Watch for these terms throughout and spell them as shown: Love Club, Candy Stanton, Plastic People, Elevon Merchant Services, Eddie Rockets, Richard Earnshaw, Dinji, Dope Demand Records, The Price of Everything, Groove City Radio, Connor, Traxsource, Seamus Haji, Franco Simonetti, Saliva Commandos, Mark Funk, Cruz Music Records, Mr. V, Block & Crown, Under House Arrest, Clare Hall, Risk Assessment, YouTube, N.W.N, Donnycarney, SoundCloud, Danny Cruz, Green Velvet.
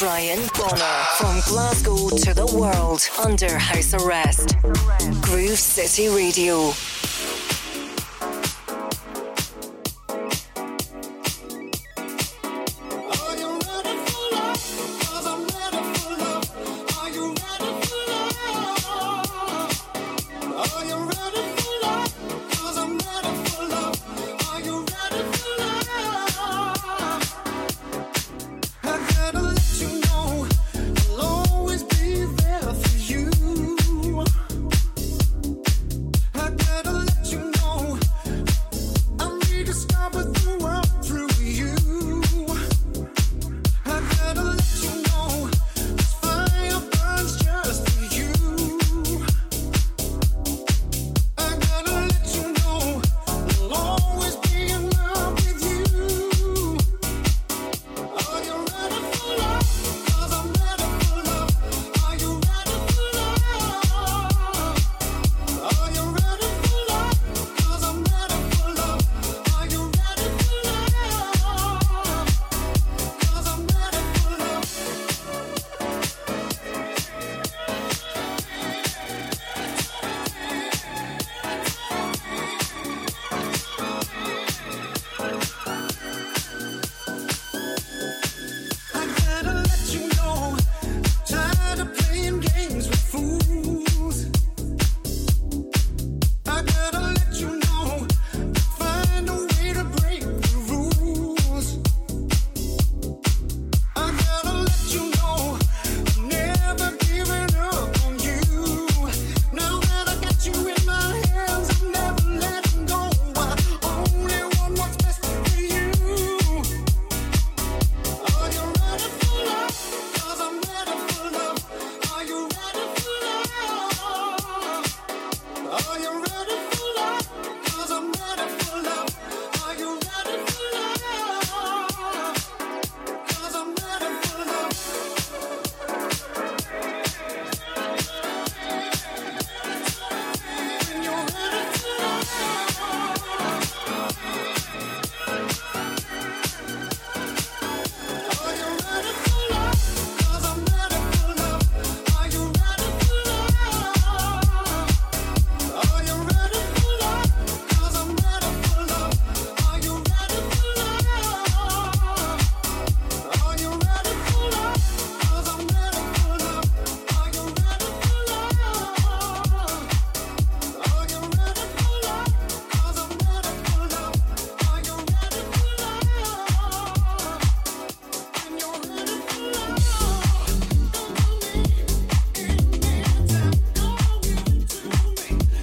Brian Bonner. From Glasgow to the world, Under House Arrest. Groove City Radio.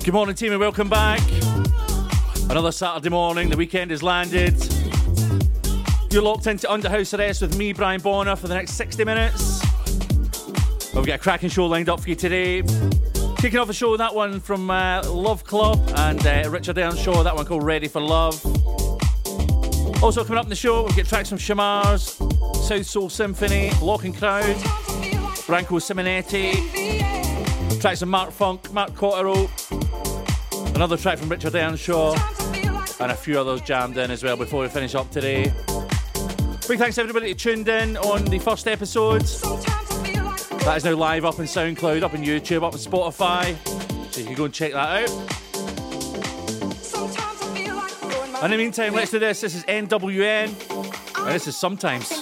Good morning, team, and welcome back. Another Saturday morning, the weekend has landed. You're locked into Under House Arrest with me, Brian Bonner, for the next 60 minutes. Well, we've got a cracking show lined up for you today. Kicking off the show, that one from Love Club and Richard Earnshaw, that one called Ready for Love. Also coming up in the show, we've got tracks from Chemars, South Soul Symphony, Lock and Crowd, Franco Simonetti, tracks from Mark Funk, Mark Cottrell, another track from Richard Earnshaw, and a few others jammed in as well before we finish up today. Big thanks to everybody who tuned in on the first episode. That is now live up in SoundCloud, up in YouTube, up in Spotify, so you can go and check that out. In the meantime, let's do this. This is NWN, and this is Sometimes.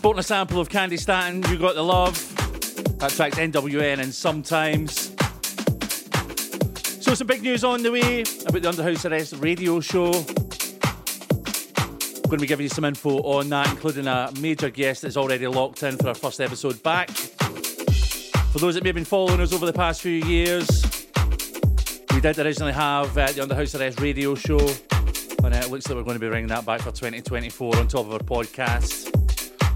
Sporting a sample of Candy Stanton, You Got the Love. That track's NWN and Sometimes. So some big news on the way about the Under House Arrest radio show. Going to be giving you some info on that, including a major guest that's already locked in for our first episode back. For those that may have been following us over the past few years, we did originally have the Under House Arrest radio show, and it looks like we're going to be bringing that back for 2024 on top of our podcast.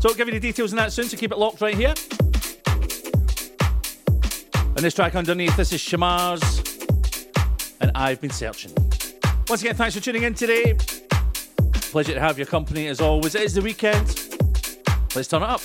So I'll give you the details on that soon, so keep it locked right here. And this track underneath, this is Chemars, and I've Been Searching. Once again, thanks for tuning in today. Pleasure to have your company as always. It is the weekend. Let's turn it up.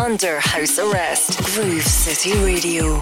Under House Arrest, Groove City Radio.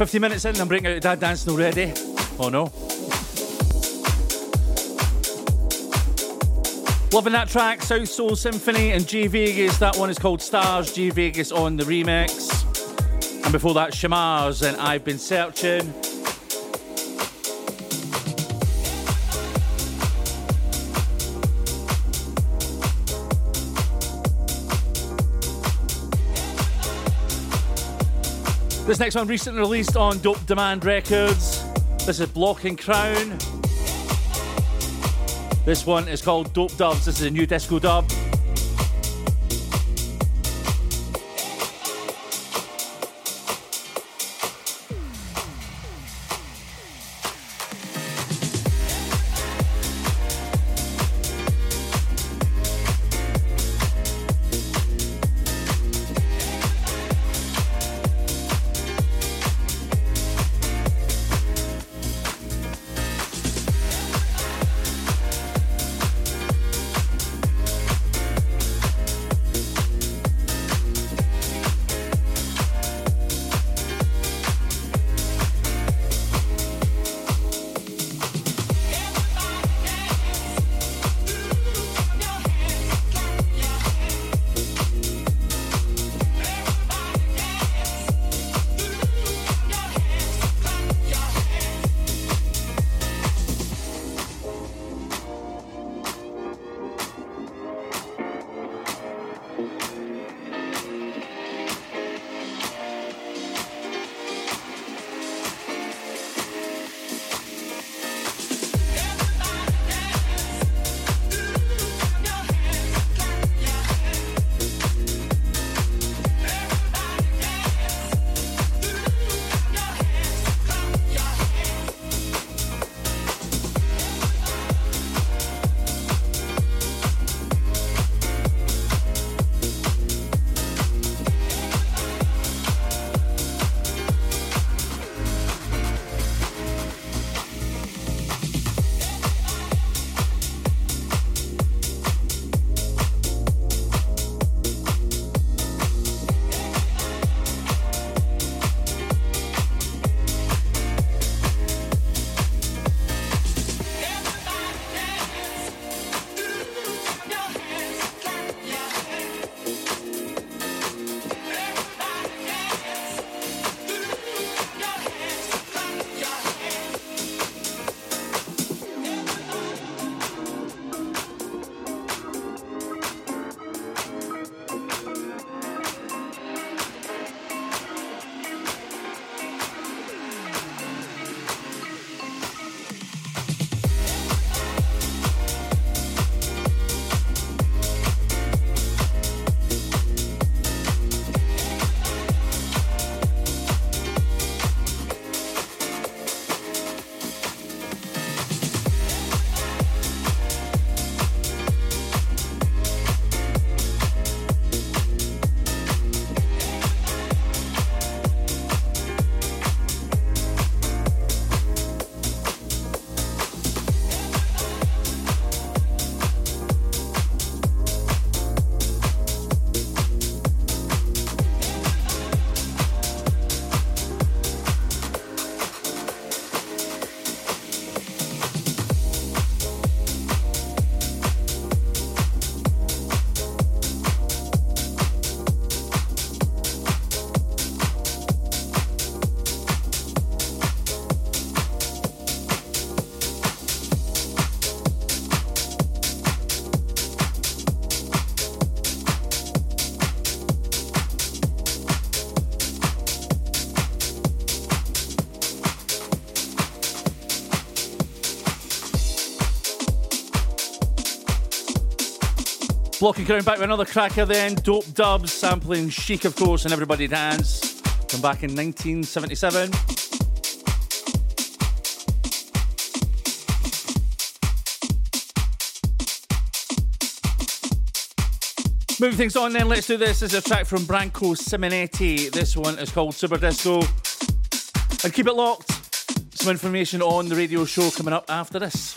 50 minutes in, I'm breaking out of dad dancing already. Oh no. Loving that track, South Soul Symphony and G Vegas. That one is called Stars, G Vegas on the remix. And before that, Chemars and I've Been Searching. This next one recently released on Dope Demand Records. This is Block and Crown. This one is called Dope Dubs. This is a new disco dub. Block and Crown back with another cracker then. Dope Dubs, sampling Chic, of course, and Everybody Dance. Come back in 1977. Moving things on then, let's do this. This is a track from Franco Simonetti. This one is called Super Disco. And keep it locked. Some information on the radio show coming up after this.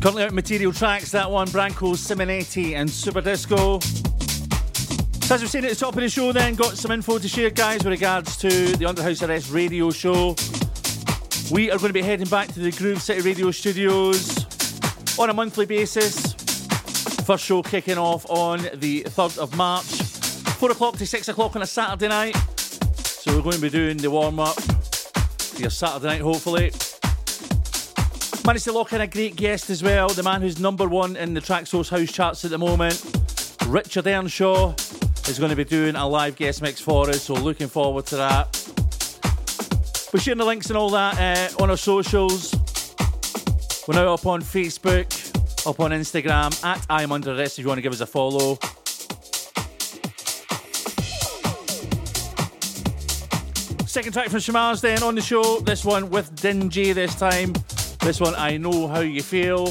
Currently out Material Tracks, that one, Franco Simonetti and Super Disco. So as we've seen at the top of the show then, got some info to share, guys, with regards to the Under House Arrest radio show. We are going to be heading back to the Groove City Radio Studios on a monthly basis. First show kicking off on the 3rd of March, 4 o'clock to 6 o'clock on a Saturday night. So we're going to be doing the warm-up to your Saturday night, hopefully. Managed to lock in a great guest as well, the man who's #1 in the Traxsource house charts at the moment, Richard Earnshaw, is going to be doing a live guest mix for us, so looking forward to that. We're sharing the links and all that on our socials. We're now up on Facebook, up on Instagram, at I'm Under Arrest if you want to give us a follow. Second track from Chemars then on the show, this one with Dinji this time. This one, I Know How You Feel.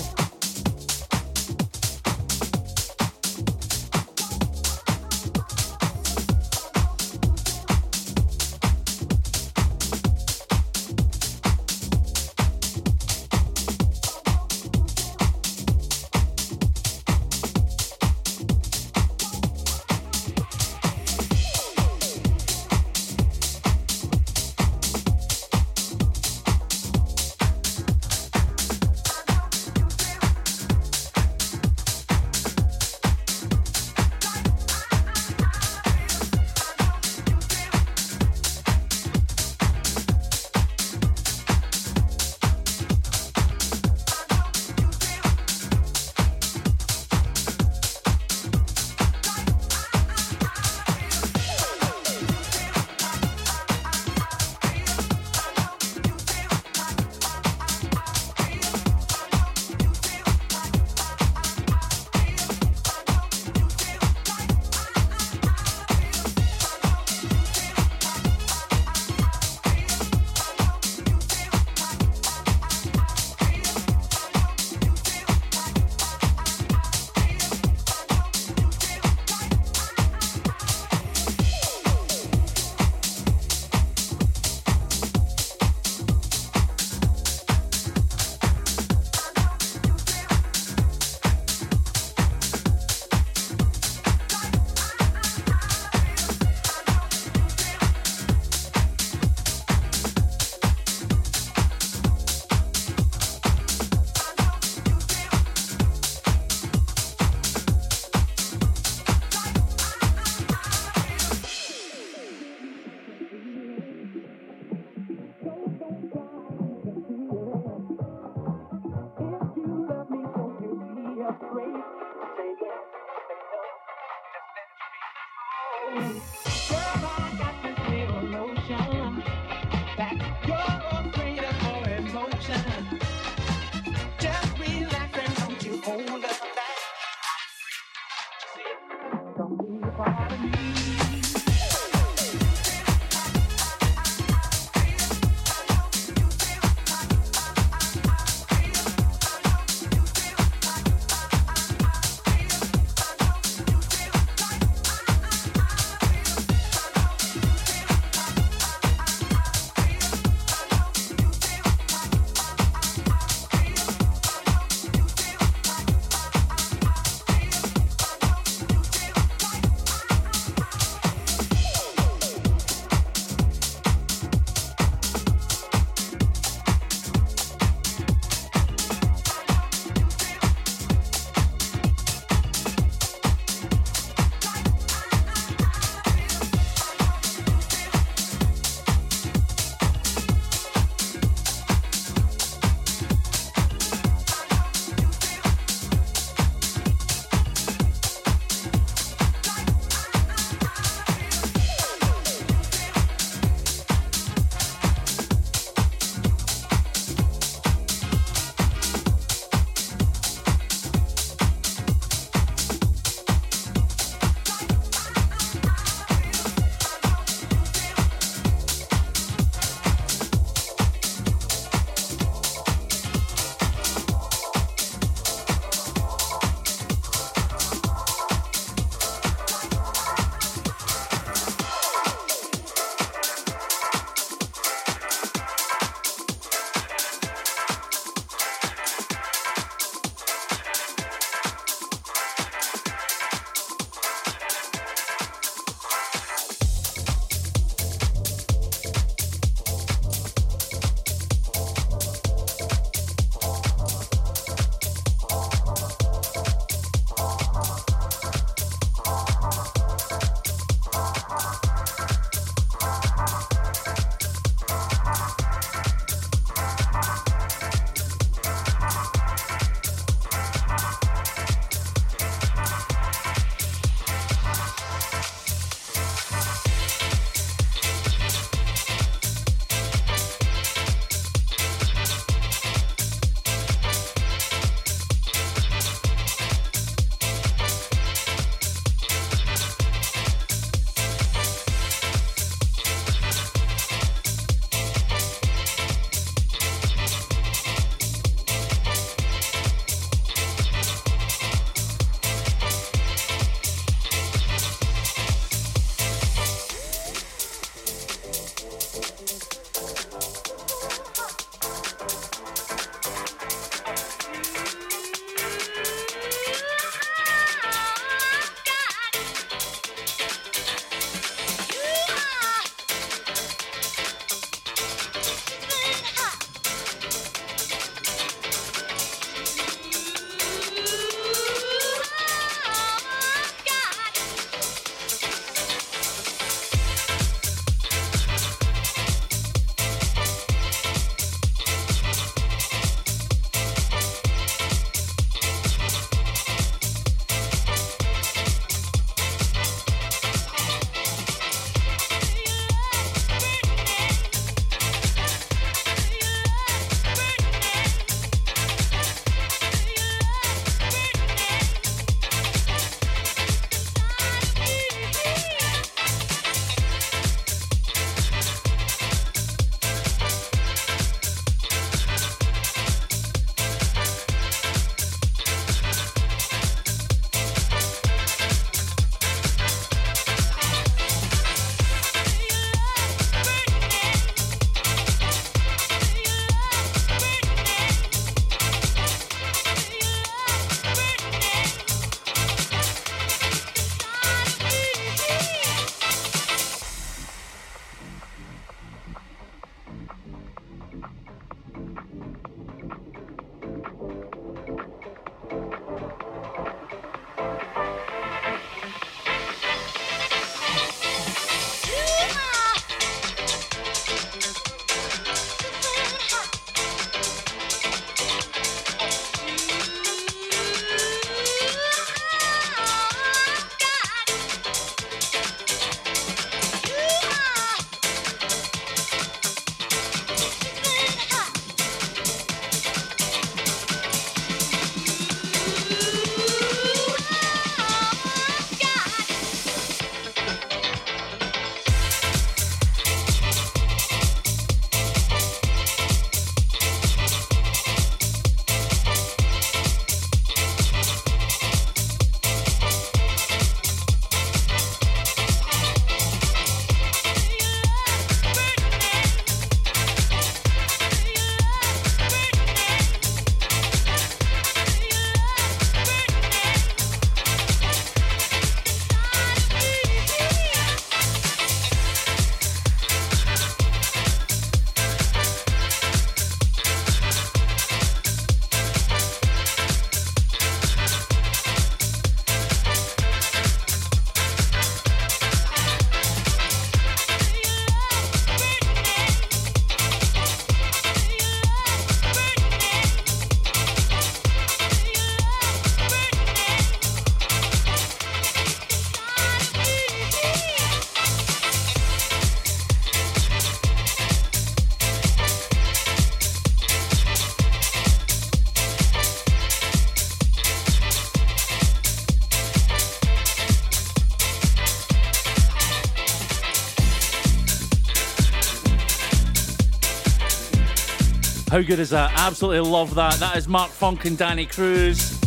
How good is that? Absolutely love that. That is Mark Funk and Danny Cruz.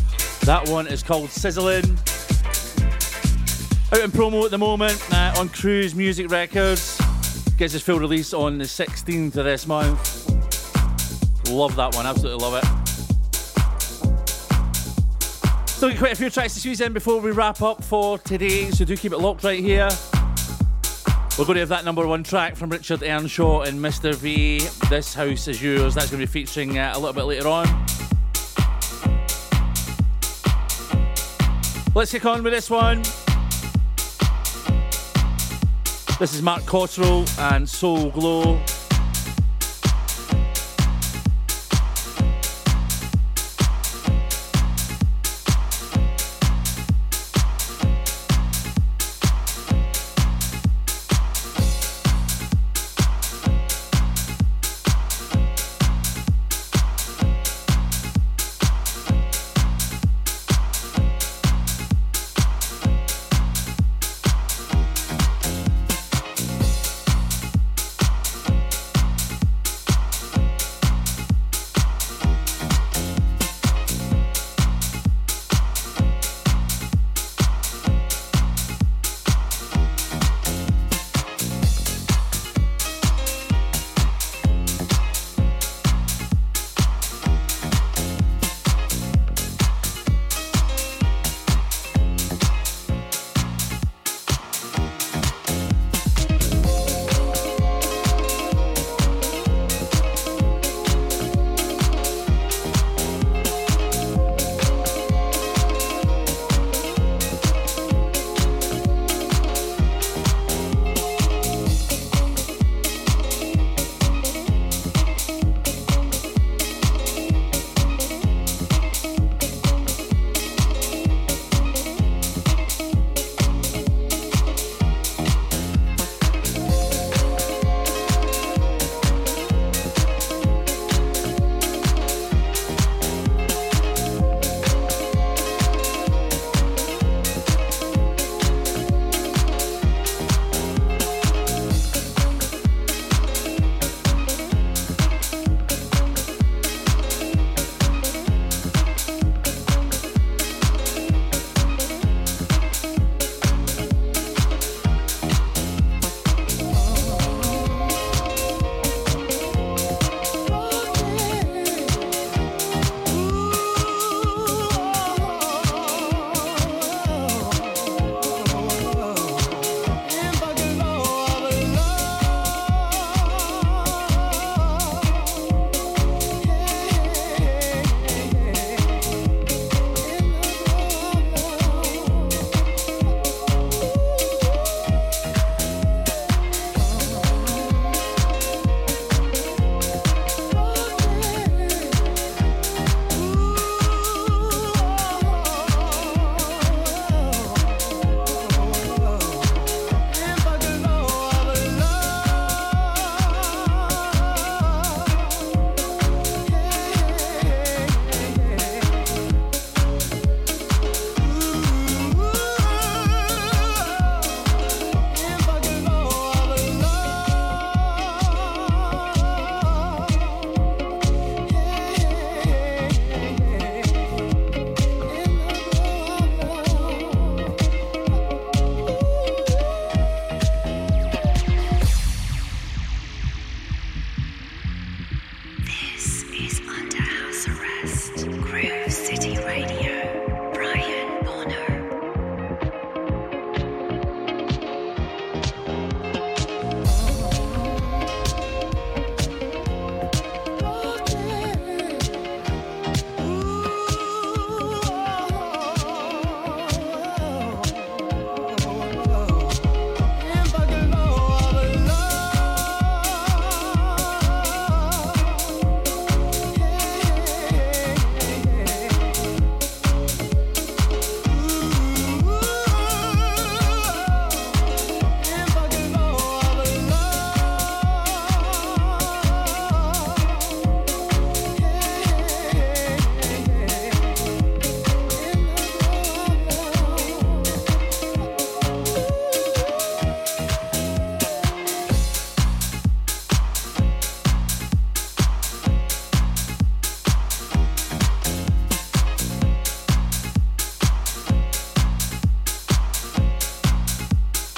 That one is called Sizzling. Out in promo at the moment on Cruz Music Records. Gets its full release on the 16th of this month. Love that one, absolutely love it. Still got quite a few tracks to squeeze in before we wrap up for today, so do keep it locked right here. We're going to have that number one track from Richard Earnshaw and Mr. V, This House Is Yours. That's going to be featuring a little bit later on. Let's kick on with this one. This is Mark Cottrell and Soul Glow.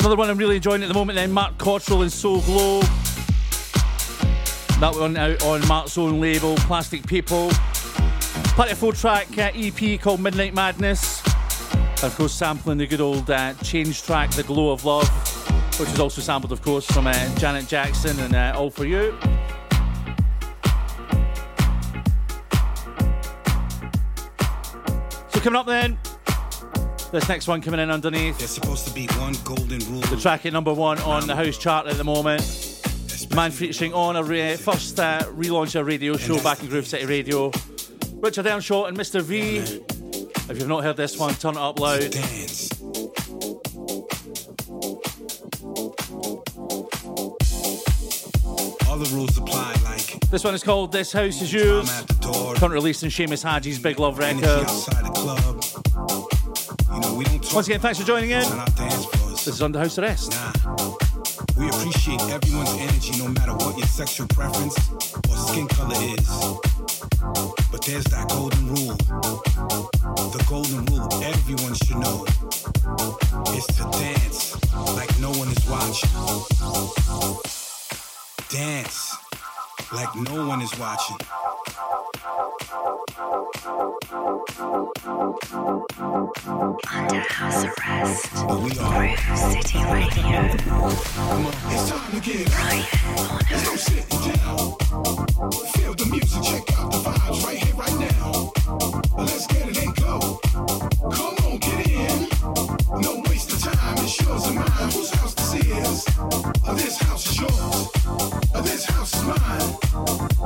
Another one I'm really enjoying at the moment then, Mark Cottrell and Soul Glow. That one out on Mark's own label, Plastic People. Part of a 4-track EP called Midnight Madness. And of course sampling the good old Change track, The Glow of Love, which is also sampled of course from Janet Jackson and All For You. So coming up then, this next one coming in underneath. There's supposed to be one golden rule. The track at #1 on the house chart at the moment. Man featuring on a first relaunch of radio show back in Groove City Radio. Richard Earnshaw and Mr. V. If you've not heard this one, turn it up loud. Dance. All the rules apply, like this one is called This House Is Yours. Current release in Seamus Haji's Big Love Records. Once again, thanks for joining in. This is Under House Arrest. We appreciate everyone's energy, no matter what your sexual preference or skin color is. But there's that golden rule. The golden rule everyone should know is to dance like no one is watching. Dance like no one is watching. Under House Arrest. Groove City Radio. It's time to get Brian Bonner. There's no sitting down. Feel the music, check out the vibes right here, right now. Let's get it and go. Come on, get in. No waste of time, it's yours and mine. Whose house this is? This house is yours. This house is mine.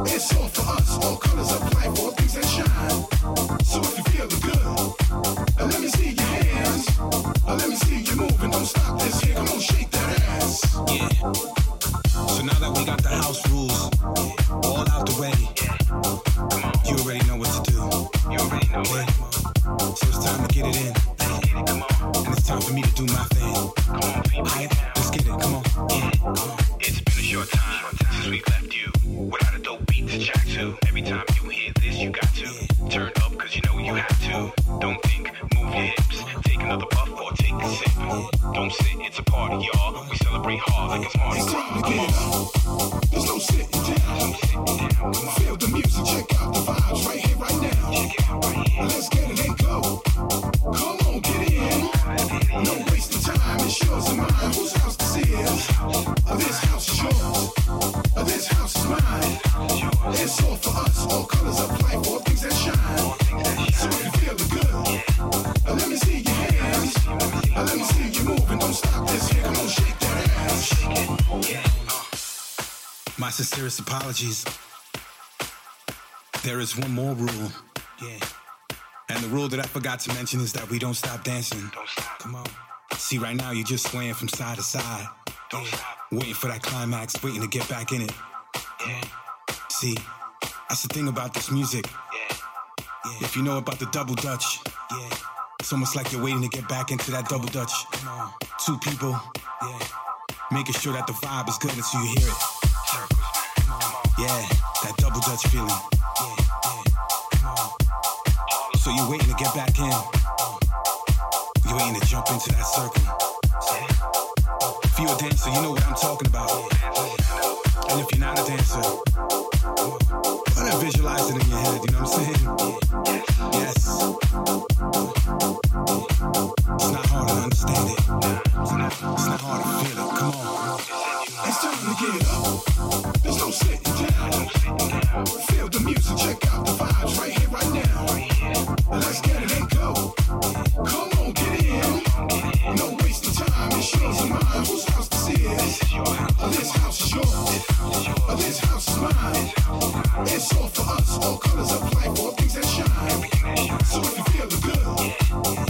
It's all for us, all colors of life, all things that shine. So if you feel the good, let me see your hands. Let me see you moving, don't stop this here, come on, shake that ass. Yeah. So now that we got the house rules all out the way, come on. You already know what to do. You already know it. So it's time to get it in. Let's get it, come on. And it's time for me to do my thing. Come on, people. Right, let's get it, come on. Yeah. Come on. It's been a short time since we left you without a dope beat to jack to. Every time you hear this, you got to turn up, cause you know you have to. Don't think, move your hips. Take another puff or take a sip. Don't sit, it's a party, y'all. We celebrate hard like it's Mardi Gras. Come on. There's no sitting down. Come on. Feel the music, check out the vibes right here, right now. Check it out right here. Let's get it and go. Come on, get in. No wasting time, it's yours and mine. Whose house this is? This house is yours. This house is mine. It's all for us, all colors of life, all things that shine. So if you feel the good, let me see your hands. Let me see you moving, don't stop this here, come on, shake that ass. My sincerest apologies. There is one more rule. Yeah. And the rule that I forgot to mention is that we don't stop dancing. Don't stop. Come on. See, right now you're just swaying from side to side. Don't stop. Waiting for that climax, waiting to get back in it. Yeah. See, that's the thing about this music. Yeah. Yeah. If you know about the double dutch, yeah, it's almost like you're waiting to get back into that double dutch. Come on. Two people, yeah, making sure that the vibe is good until you hear it. Circles, come on. Yeah, that double dutch feeling. Yeah, yeah. Come on. So you're waiting to get back in. You're waiting to jump into that circle. Yeah. If you're a dancer, you know what I'm talking about. Yeah. And if you're not a dancer, kind of visualize it in your head, you know what I'm saying? Yes. It's not hard to understand it. It's not hard to feel it. Come on. It's time to get up. There's no sitting down. Feel the music, check out the vibes right here, right now. Let's get it and go. Come on, get in. No wasting time. It's yours and mine. Whose house this is? This house is yours. This house is mine. It's all for us, all colors of life, all things that shine. So if you feel the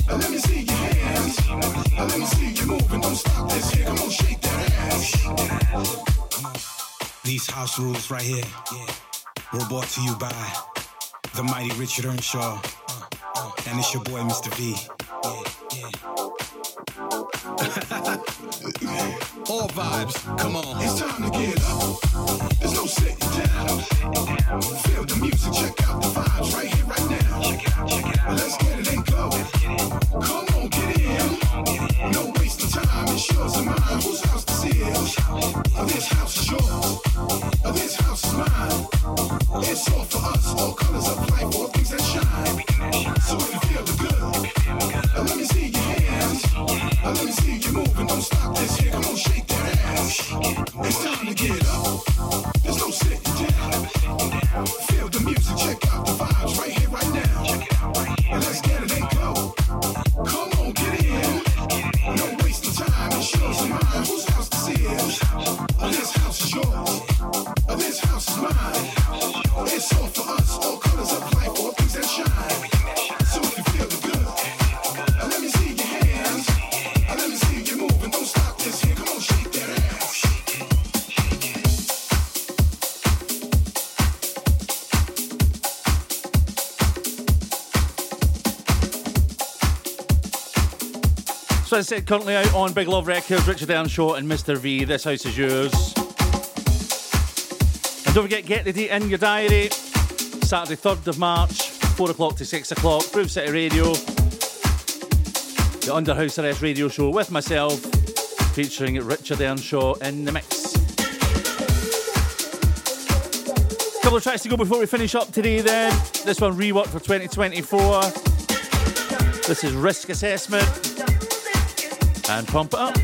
good, let me see your hands. Let me see you moving, don't stop this here, come on, shake that ass. These house rules right here were brought to you by the mighty Richard Earnshaw. And it's your boy, Mr. V. All vibes, come on. It's time to get up. There's no sitting down. Feel the music, check out the vibes right here, right now. Check it out. Let's get it and go. Come on, get in. No wasting time, it's yours and mine. So as I said, currently out on Big Love Records, Richard Earnshaw and Mr. V, This House Is Yours. And don't forget, get the date in your diary. Saturday 3rd of March, 4 o'clock to 6 o'clock, Groove City Radio. The Under House Arrest radio show with myself, featuring Richard Earnshaw in the mix. A couple of tracks to go before we finish up today then. This one reworked for 2024. This is Risk Assessment and Pump It Up.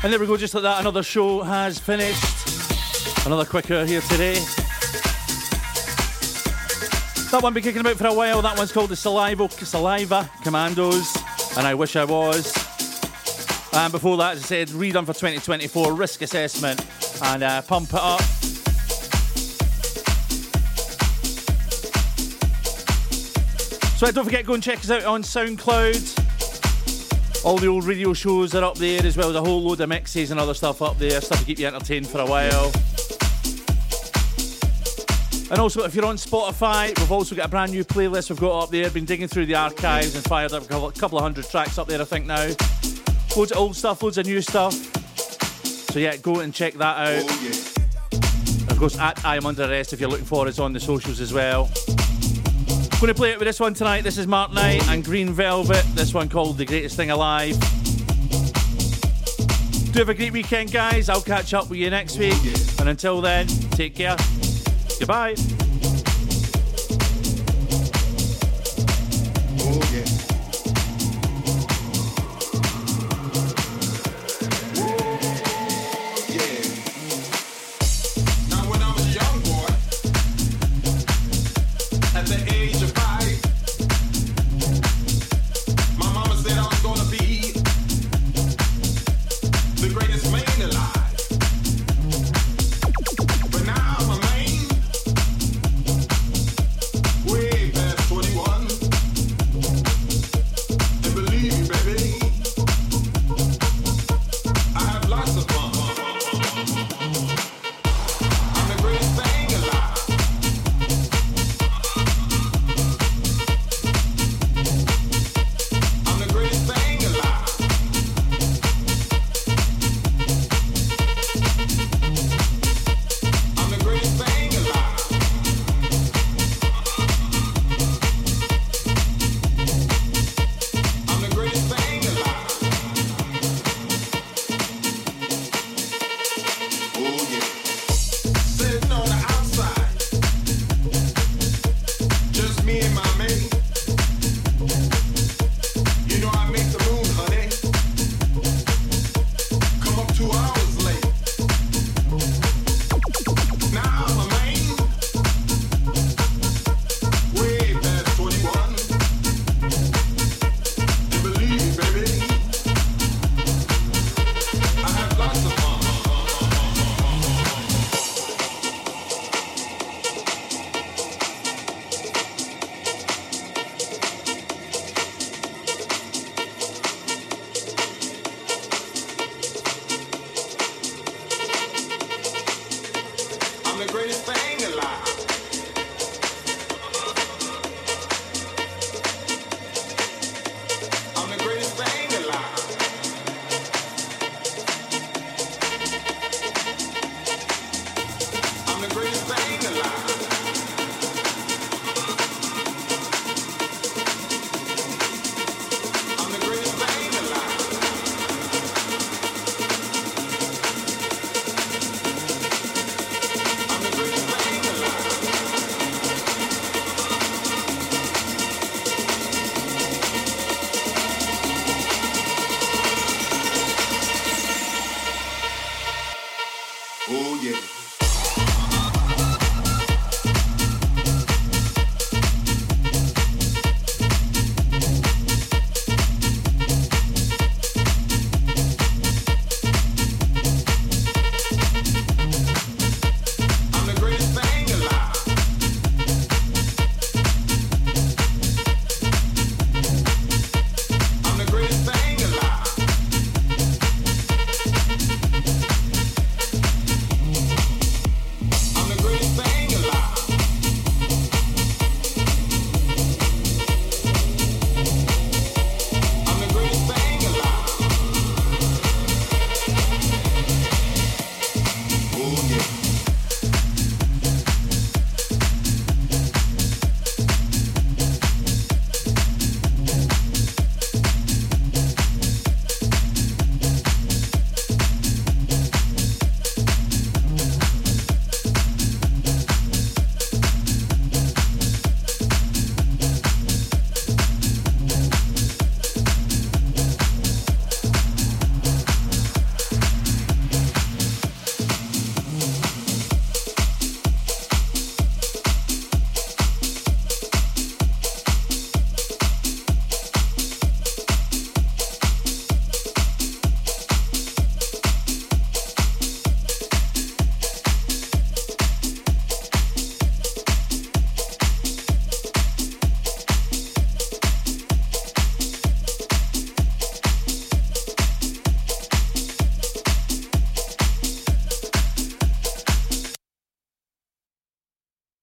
And there we go, just like that, another show has finished. Another quick hour here today. That one been kicking about for a while. That one's called the Saliva Commandos, and I Wish I Was. And before that, as I said, redone for 2024, Risk Assessment, and Pump It Up. So don't forget, go and check us out on SoundCloud. All the old radio shows are up there, as well as a whole load of mixes and other stuff up there, stuff to keep you entertained for a while. And also, if you're on Spotify, we've also got a brand new playlist we've got up there. Been digging through the archives and fired up a couple of hundred tracks up there, I think now. Loads of old stuff, loads of new stuff. So yeah, go and check that out. Oh, yeah. Of course, at I Am Under Arrest, if you're looking for us on the socials as well. Going to play it with this one tonight. This is Mark Knight and Green Velvet. This one called The Greatest Thing Alive. Do have a great weekend, guys. I'll catch up with you next week. And until then, take care. Goodbye. Oh, yeah. At the age of 5